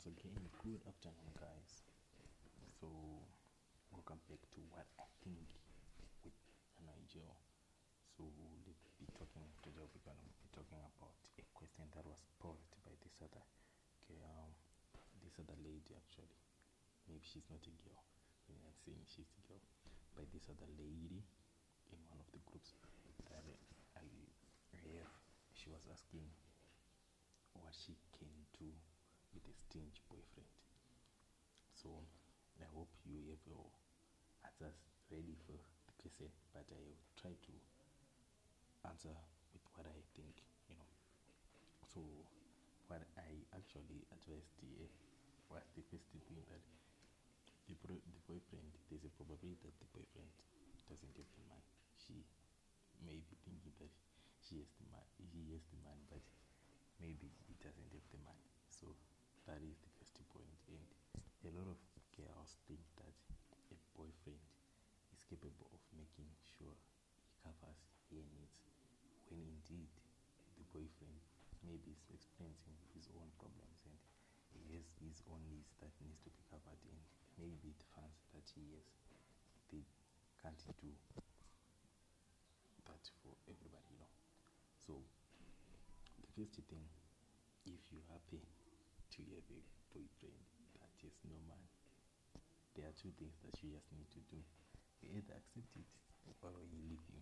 Once again, good afternoon guys. So welcome back to What I Think with Nigel. So today we're gonna be talking about a question that was posed by this other lady. Actually, maybe she's not a girl. I'm saying she's a girl, by this other lady in one of the groups that I have. She was asking what she can do with a stingy boyfriend. So I hope you have your answers ready for the question, but I will try to answer with what I think, you know. So what I actually advised the was the first thing that the boyfriend, there's a probability that the boyfriend doesn't have the man. She may be thinking that she has the man, he has the man, but maybe he doesn't have the man. So that is the first point, and a lot of girls think that a boyfriend is capable of making sure he covers her needs, when indeed the boyfriend maybe is experiencing his own problems and he has his own needs that needs to be covered, and maybe the funds that he has, they can't do that for everybody, you know. So the first thing, if you're happy to have a boyfriend that is no man, there are two things that you just need to do. You either accept it or you leave him.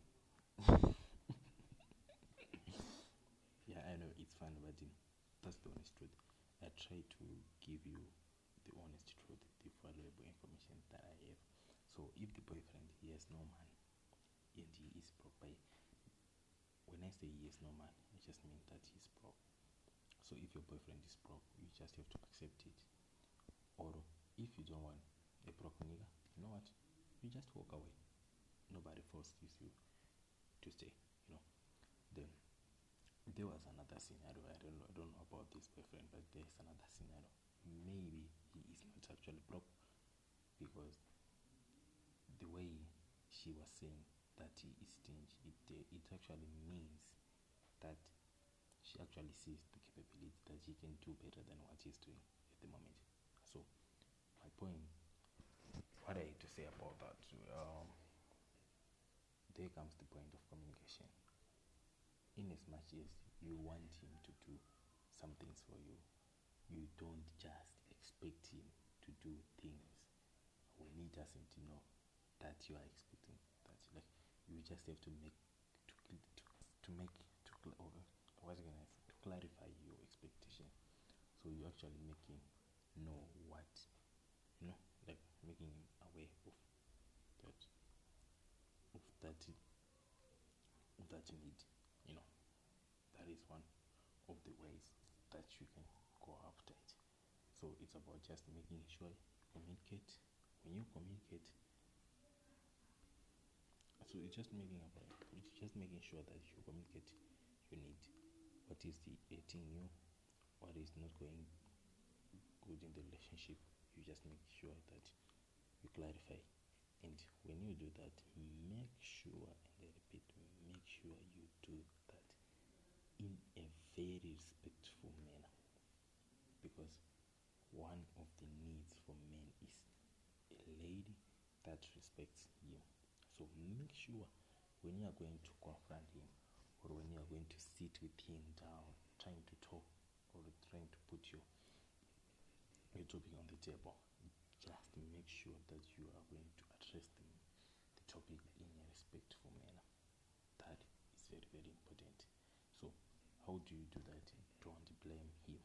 Yeah, I know it's fun, but that's the honest truth. I try to give you the honest truth, the valuable information that I have. So if the boyfriend, he has no man, and he is broke, by when I say he has no man, I just mean that he's broke. So if your boyfriend is broke, you just have to accept it. Or if you don't want a broke nigga, you know what? You just walk away. Nobody forces you to stay, you know. Then there was another scenario. I don't know about this boyfriend, but there's another scenario. Maybe he is not actually broke, because the way she was saying that he is stingy, it actually means that she actually sees the capability that he can do better than what he's doing at the moment. So my point, what I had to say about that, there comes the point of communication. In as much as you want him to do some things for you, you don't just expect him to do things when he doesn't know that you are expecting that. Like, you just have to clarify your expectation, so you're actually making know what, you know, like making him aware of that need, you know. That is one of the ways that you can go after it. So it's about just making sure you communicate. When you communicate, so it's just making sure that you communicate your need. What is the eating you? What is not going good in the relationship? You just make sure that you clarify. And when you do that, make sure, and I repeat, make sure you do that in a very respectful manner. Because one of the needs for men is a lady that respects you. So make sure when you are going to confront him, or when you are going to sit with him down, trying to talk or trying to put your topic on the table, just make sure that you are going to address the topic in a respectful manner. That is very, very important. So how do you do that? Don't blame him.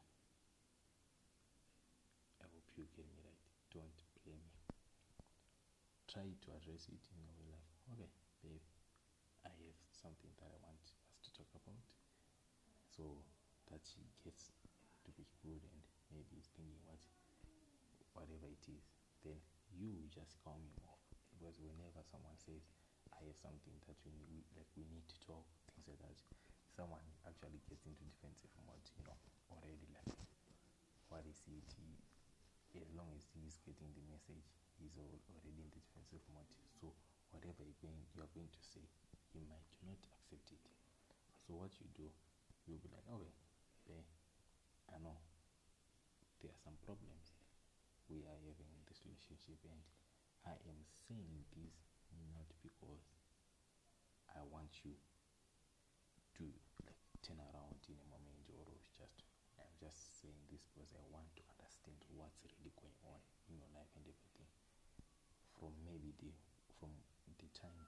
I hope you get me right. Don't blame him. Try to address it in your way, like, okay, babe, I have something that I want us to talk about, so that she gets to be good and maybe is thinking whatever it is. Then you just calm him off, because whenever someone says, I have something that we need to talk, things like that, someone actually gets into defensive mode, you know, already, like, what is it? As long as he is getting the message, he's already in the defensive mode. So whatever you're going to say, he might not accept it. So what you do, you'll be like, okay, I know there are some problems we are having in this relationship, and I am saying this not because I want you to like turn around in a moment, or just I'm just saying this because I want to understand what's really going on in your life and everything. From maybe the time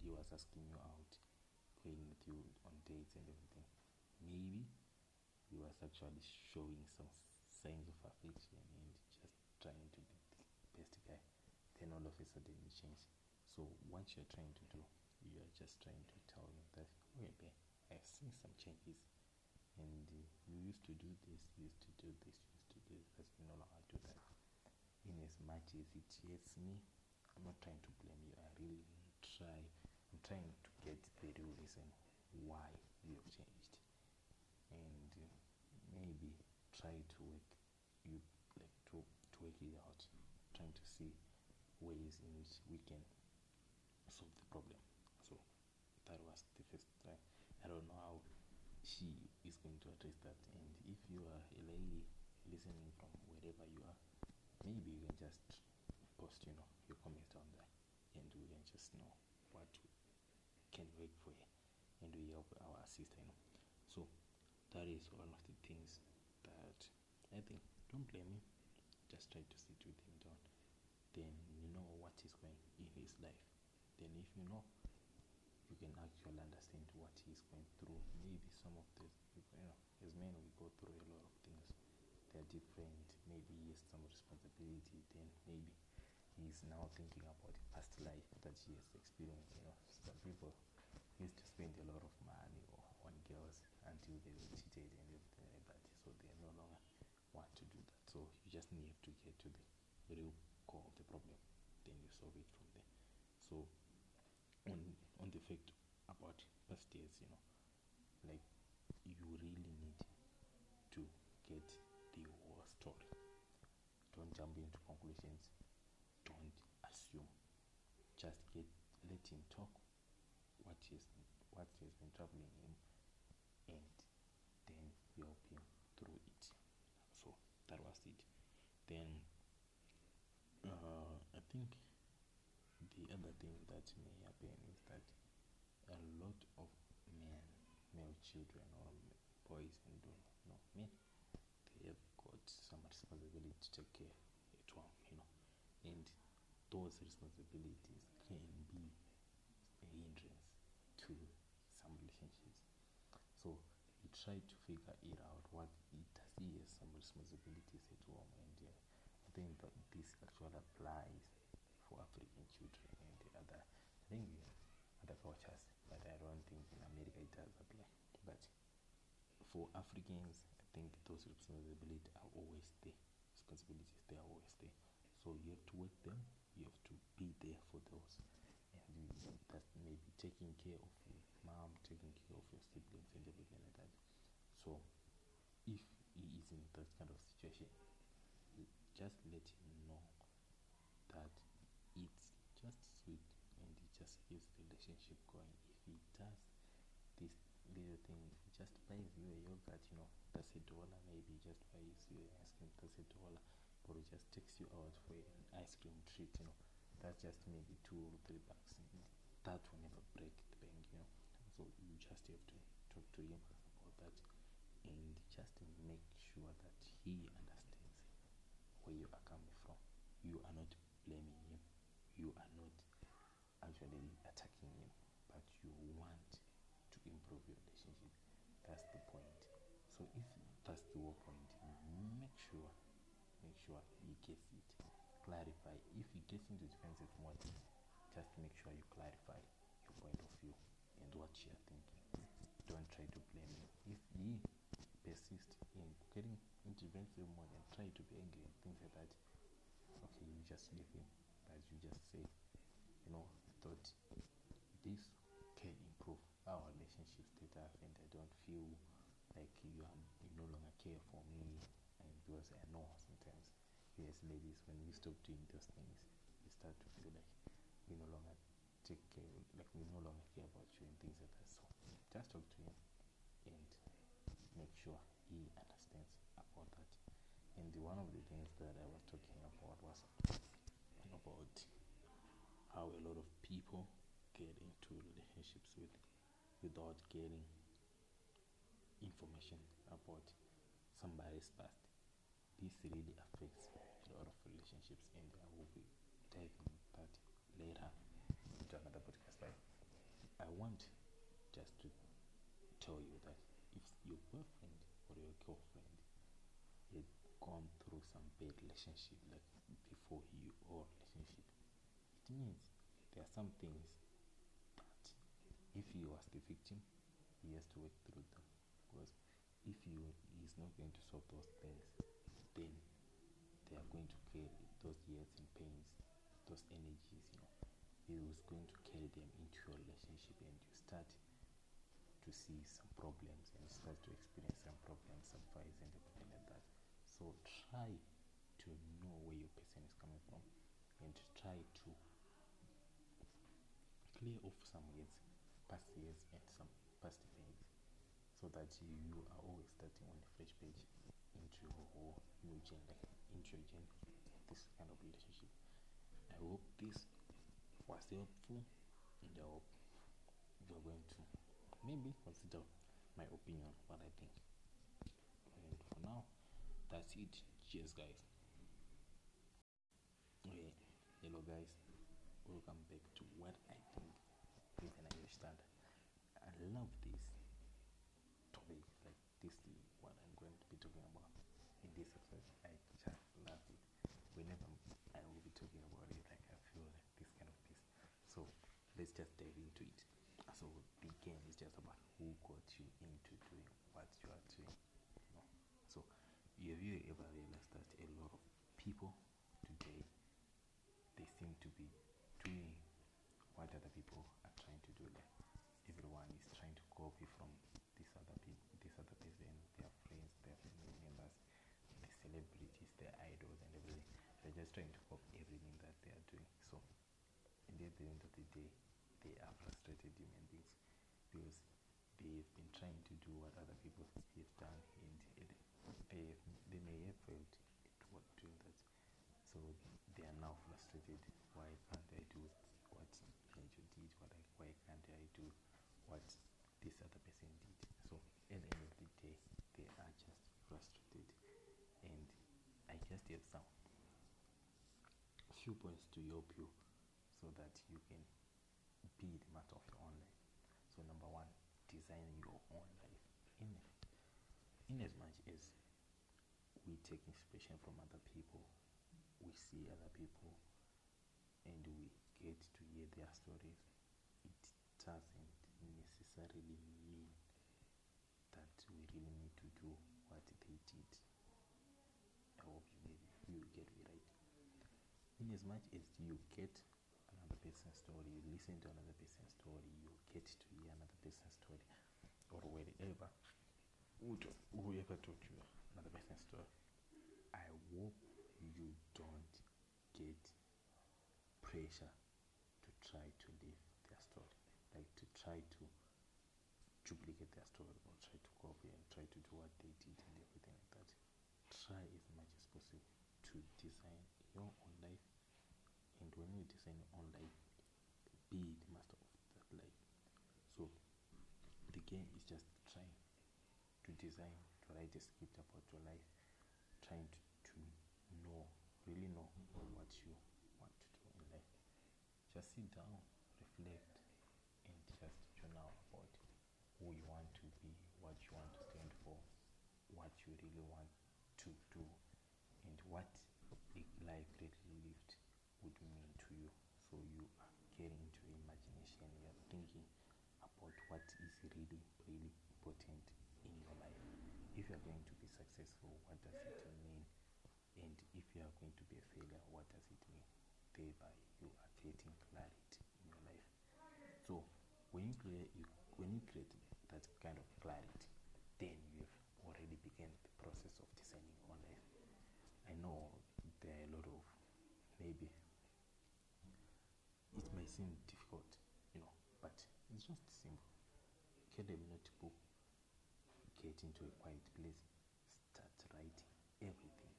he was asking you out, playing with you on dates and everything, maybe he was actually showing some signs of affection and just trying to be the best guy. Then all of a sudden it changed. So what you're trying to do, you are just trying to tell him that, hey babe, I've seen some changes, and you used to do this, you used to do this, you no longer do that. In as much as it hurts me, I'm not trying to blame you. I'm trying to get the real reason why you have changed, and maybe try to work it out, trying to see ways in which we can solve the problem. So that was the first try. I don't know how she is going to address that. And if you are a lady listening from wherever you are, maybe you can just post, your comments down there, and we can just know what can work for you, and we help our sister. So that is one of the things that I think. Don't blame him. Just try to sit with him down. Then you know what is going in his life. Then if you know, you can actually understand what he's going through. Maybe some of the, as men we go through a lot of things. They're different. Maybe he has some responsibility. Then maybe he's now thinking about the past life that he has experienced. Some people used to spend a lot of money on girls until they were cheated and everything like that. So they no longer want to do that. So you just need to get to the real core of the problem. Then you solve it from there. So on the fact about past years, you really need to get the whole story. Don't jump into conclusions. Don't assume. Just let him talk. What has been troubling him, and then you help him through it. So that was it. Then I think the other thing that may happen is that a lot of male children or boys and men, they have got some responsibility to take care at home, and those responsibilities can be a hindrance to some relationships. So you try to figure it out. What it does, he has some responsibilities at home, and I think that this actually applies for African children and the other. I think other cultures, but I don't think in America it does apply. But for Africans, I think those responsibilities are always there. So you have to work them. You have to be there for those. That may be taking care of your mom, taking care of your siblings and everything like that. So if he is in that kind of situation, just let him know that it's just sweet and it just keeps the relationship going. If he does this little thing, if he just buys you a yogurt, that's $1, maybe just buys you an ice cream, that's $1, or he just takes you out for an ice cream treat, that's just maybe $2 or $3. That will never break the bank, So you just have to talk to him about that, and just make sure that he understands where you are coming from. You are not blaming him. You are not actually attacking him, but you want to improve your relationship. That's the point. So if that's the whole point, make sure he gets it. Clarify. If you get into defensive mode, just make sure you clarify your point of view and what you are thinking. Don't try to blame him. If he persists in getting into defensive mode and try to be angry and things like that, okay, you just leave him. But you just say, I thought this can improve our relationship status, and I don't feel like you no longer care for me, and because I know sometimes. Yes, ladies, when we stop doing those things, we start to feel like we no longer take care, like we no longer care about you and things like that. So just talk to him and make sure he understands about that. And one of the things things that I was talking about was about how a lot of people get into relationships without getting information about somebody's past. This really affects a lot of relationships, and I will be taking that later into another podcast. Like, I want just to tell you that if your boyfriend or your girlfriend had gone through some bad relationship, like before you or relationship, it means there are some things that if you was the victim, he has to work through them. Because if he is not going to solve those things, then they are going to carry those years and pains, those energies, it was going to carry them into your relationship, and you start to see some problems and start to experience some problems, some fights and everything like that. So try to know where your person is coming from and try to clear off some years and some past events, so that you are always starting on a fresh page into your whole new journey, this kind of relationship. I hope this was helpful, and I hope you are going to maybe consider my opinion, what I think. And for now, that's it. Cheers, guys. Okay, hello guys, welcome back to What I Think with an Irish Standard. I love this topic, like this is what I'm going to be talking about in this episode. I just love it. Whenever I will be talking about it, like I feel like this kind of piece. So let's just dive into it. So the game is just about who got you into doing what you are doing. So have you ever realized that a lot of people today, they seem to be doing what other people are trying to do? Like everyone is trying to copy from this other person, their friends, their family members, the celebrities, their idols and everything. They're just trying to copy everything that they are doing. So at the end of the day, they are frustrated human beings, because they have been trying to do what other people have done, and they may have failed at what doing that. So they are now frustrated. Why can't I do what Angel did? Why can't I do what this other person did? So at the end of the day, they are just frustrated. And I just have some few points to help you so that you can be the master of your own life. So number one, design your own life. In as much as we take inspiration from other people, we see other people and we get to hear their stories, it doesn't necessarily mean that we really need to do what they did. I hope you get me right. In as much as you get another person's story, you listen to another person's story, you get to hear another person's story, or wherever, whoever taught you another person's story, I hope you don't get pressure to try to live their story, like to try to duplicate their story or try to copy and try to do what they did and everything like that. Try as much as possible to design your own life. And when you design your own life, be the master of that life. So the game is just trying to design, to write a script about your life, trying to really know what you want to do in life. Just sit down, reflect, and just journal about who you want to be, what you want to stand for, what you really want to do, and what life really lived would mean to you. So you are getting into your imagination, you are thinking about what is really, really important in your life. If you are going to be successful, what does it mean? And if you are going to be a failure, what does it mean? Thereby you are creating clarity in your life. So when you create that kind of clarity, then you have already begun the process of designing your own life. I know there are a lot of, maybe it may seem difficult, but it's just simple. Get a notebook, get into a quiet place, start writing everything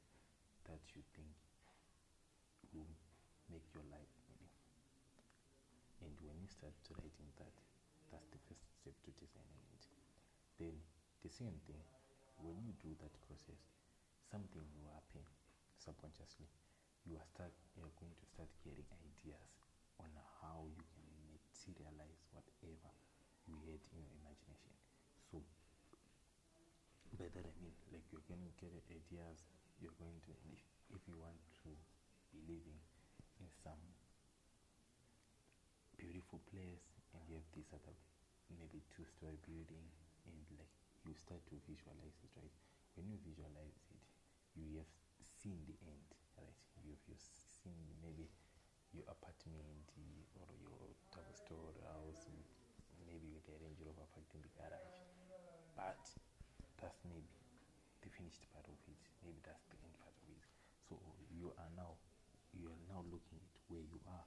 that your life meaningful. And when you start writing that, that's the first step to designing it. Then the second thing, when you do that process, something will happen subconsciously. You are going to start getting ideas on how you can materialize whatever you had in your imagination. So by that I mean, like, you're going to get ideas. You're going to, if you want to be living in some beautiful place and you have this other maybe 2-story building, and like you start to visualize it, right? When you visualize it, you have seen the end, right? You've seen maybe your apartment or your double-story house, maybe with a Range Rover parked in the garage, but that's maybe the finished part of it. Maybe that's the end part of it. So you are now looking at where you are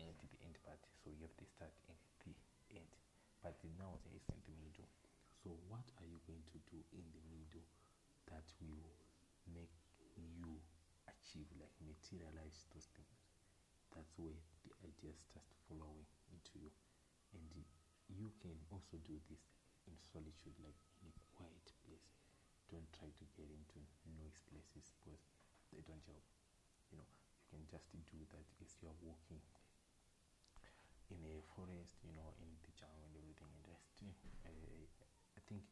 and the end part. So you have to start at the end. But now there is in the middle. So what are you going to do in the middle that will make you achieve, like materialize those things? That's where the idea starts flowing into you. And you can also do this in solitude, like in a quiet place. Don't try to get into noise places because they don't help. You know, you can just do that as you are walking in a forest, you know, in the jungle and everything. And I think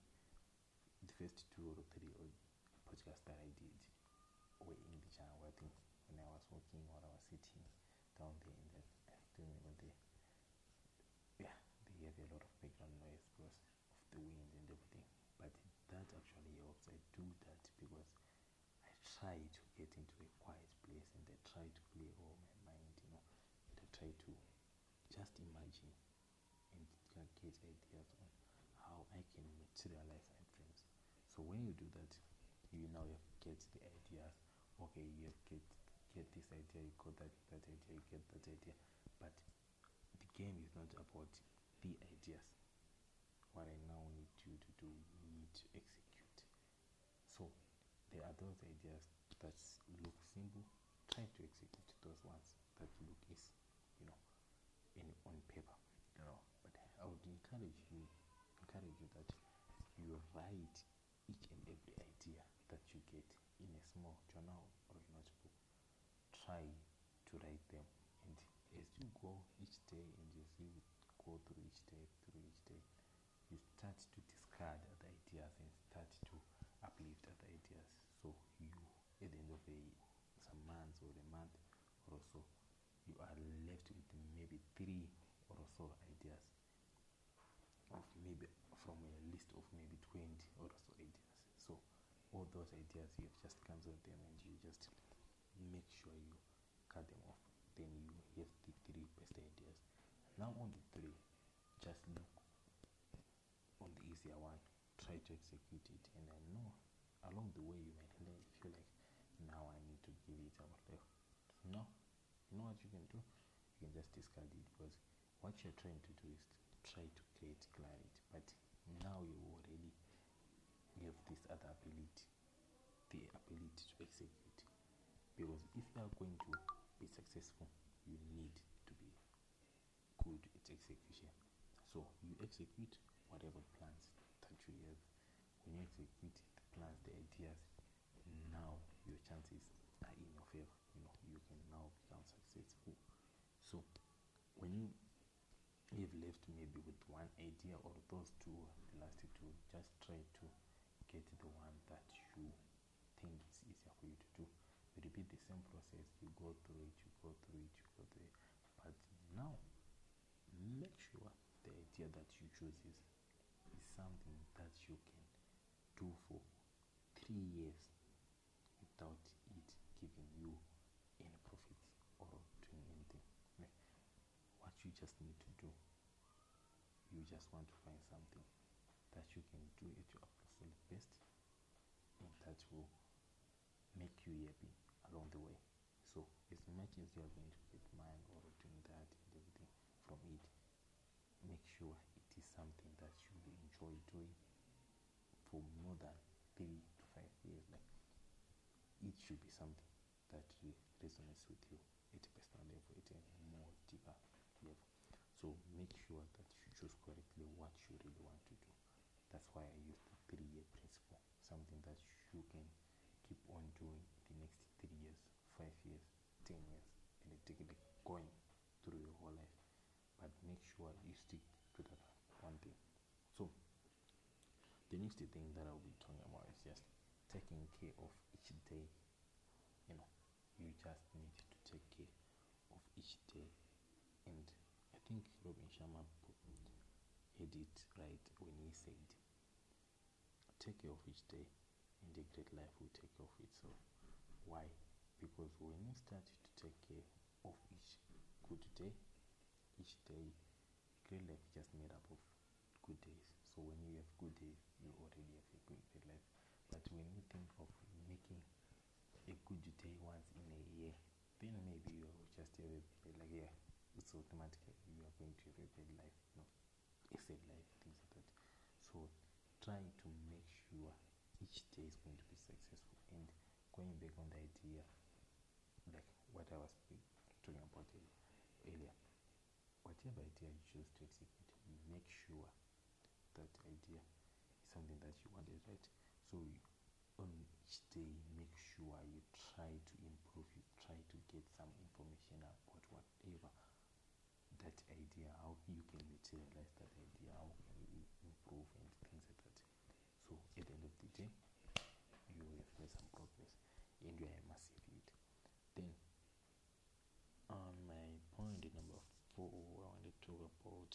the first 2 or 3 podcasts that I did were in the jungle. I think when I was walking or I was sitting down there, and then I still remember they have a lot of background noise because of the wind and everything. But that actually helps. I do that because I try to get into a quiet place and I try to clear all my mind, you know, and I try to just imagine and get ideas on how I can materialize my dreams. So when you do that, you now have get the ideas. Okay, you have get this idea, you got that idea, you get that idea. But the game is not about the ideas. What I now need you to do, you need to execute. So there are those ideas that look simple. Try to execute those ones that look easy, you know, on paper, you know. But I would encourage you that you write each and every idea that you get in a small journal or notebook. Try to write them, and as you go each day, and as you go through each day. You start to discard other ideas and start to uplift other ideas. So you, at the end of some months or a month or so, you are left with maybe 3 or so ideas of maybe from a list of maybe 20 or so ideas. So all those ideas, you have just cancelled them and you just make sure you cut them off. Then you have the 3 best ideas. Now on the 3, just look on the easier one, try to execute it. And I know along the way you might feel like, now I need to give it a level. No, you know what you can do? You can just discard it, because what you're trying to do is try to create clarity. But now you already have this other ability, the ability to execute. Because if you are going to be successful, you need to be good at execution. So you execute whatever plans that you have. When you execute the plans, the ideas, now your chances are in your favor. You know, you can now become successful. So when you've left maybe with one idea or those 2, the last 2, just try to get the one that you think is easier for you to do. You repeat the same process. You go through it. But now make sure the idea that you choose is something that you can do for 3 years without it giving you any profits or doing anything. Right? What you just need to do, you just want to find something that you can do at your absolute best and that will make you happy along the way. So as much as you are going to get mine or doing that and everything from it, make sure it is something that you will enjoy doing for more than 3 to 5 years. Like, it should be something that resonates with you at a personal level, at a more deeper level. So make sure that you choose correctly what you really want to do. That's why I use the 3-year principle, something that you can keep on doing the next 3 years, 5 years, 10 years, and it take it going through your whole life. But make sure you stick to that one thing. So the next thing that I'll be talking about is just taking care of each day. You know, you just need to take care of each day. And I think Robin Sharma had it right when he said, take care of each day and a great life will take care of itself. Why? Because when you start to take care of each good day, great life is just made up of good days. So when you have good days, you already have a great life. But when you think of making a good day once in a year, then maybe you will just have a bad, it's automatically you are going to have a bad life, a sad life, things like that. So try to make sure each day is going to be successful. And going back on the idea, like what I was talking about earlier, whatever idea you choose to execute, make sure that idea is something that you wanted, right? So on each day, make sure you try to improve, you try to get some information about whatever that idea, how you can materialize that idea, how can you improve and things like that. So at the end of the day, you have made some progress and you are massive it. Then on my point number 4, I want to talk about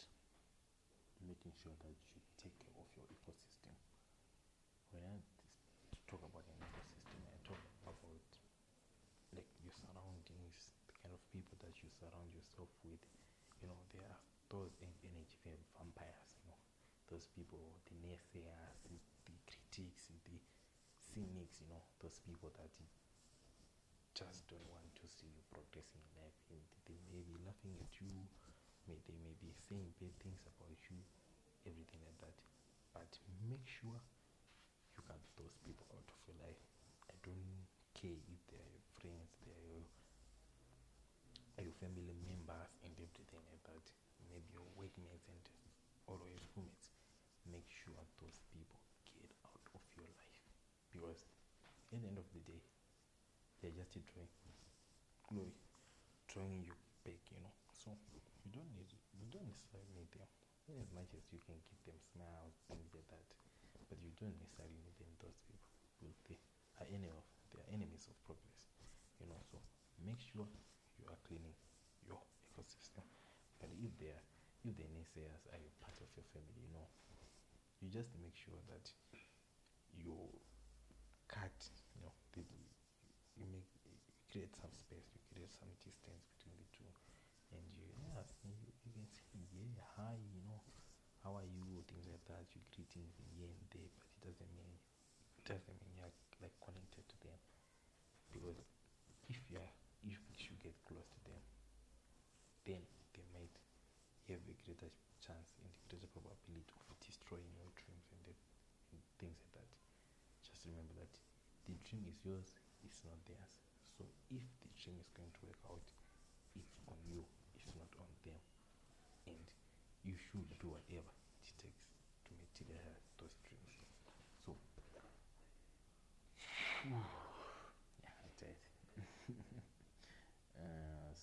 making sure that you take care of your ecosystem. When I talk about an ecosystem, I talk about like your surroundings, the kind of people that you surround yourself with. You know, there are those energy vampires, those people, the naysayers, the critics, the cynics, those people that just don't want to see you progressing in life. And they may be laughing at you, they may be saying bad things about you, everything like that. But make sure you cut those people out of your life. I don't care if they are your friends, they are your family members and everything like that, maybe your workmates and all of your roommates. Make sure those people get out of your life, because at the end of the day, they're just drawing you back, So you don't necessarily need them. As much as you can give them smiles, things like that, but you don't necessarily need them. Those people, they are enemies of progress, So make sure you are cleaning your ecosystem. But if the naysayers are part of your family, you just make sure that you cut, you create some space, you create some distance between the two, and you can say, yeah, hi, how are you, things like that, you greeting here and there, but it doesn't mean you're like connected to them, because if you get close to them, then they might have a greater chance and a greater probability of destroying your dreams and things like that. Just remember that the dream is yours, it's not theirs. So if the dream is going to work out, it's on you, it's not on them. And you should do whatever it takes to materialize those dreams. So, yeah, that's it.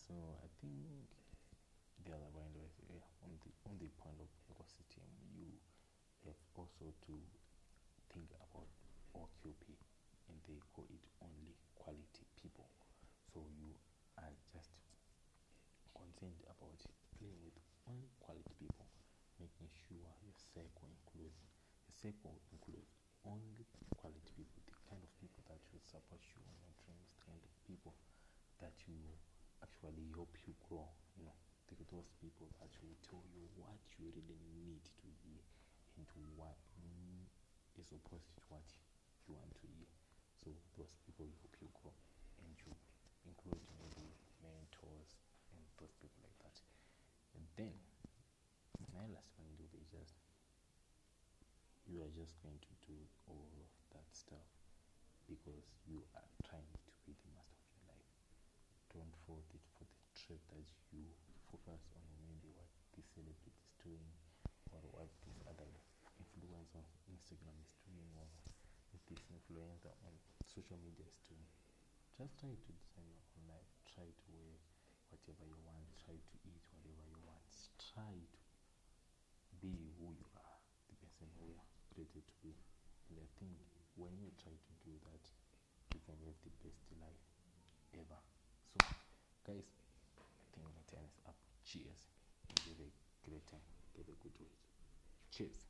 So I think the other point was on the point of ecosystem, you have also to think about OQP, and they call it only quality people. So you are just concerned about playing with only quality people, making sure your circle includes only quality people, the kind of people that will support you on your dreams, the kind of people that you actually help you grow, those people that will tell you what you really need to hear and what is opposite to what you want to hear. So those people help you grow, and you include maybe mentors and those people like that. And then my last one will be just you are just going to do all of that stuff because you are trying to be the master of your life. for the trip that you focus on, maybe what this celebrity is doing, or what this other influencer on Instagram is doing, or what this influencer on social media is doing. Just try to design your own life, try to wear whatever you want, try to eat whatever you want, try to be who you are, the person who you are created to be. And I think when you try to do that, you can live the best life ever. So guys, I think my time is up. Cheers. Have a great time. Have a good week. Cheers.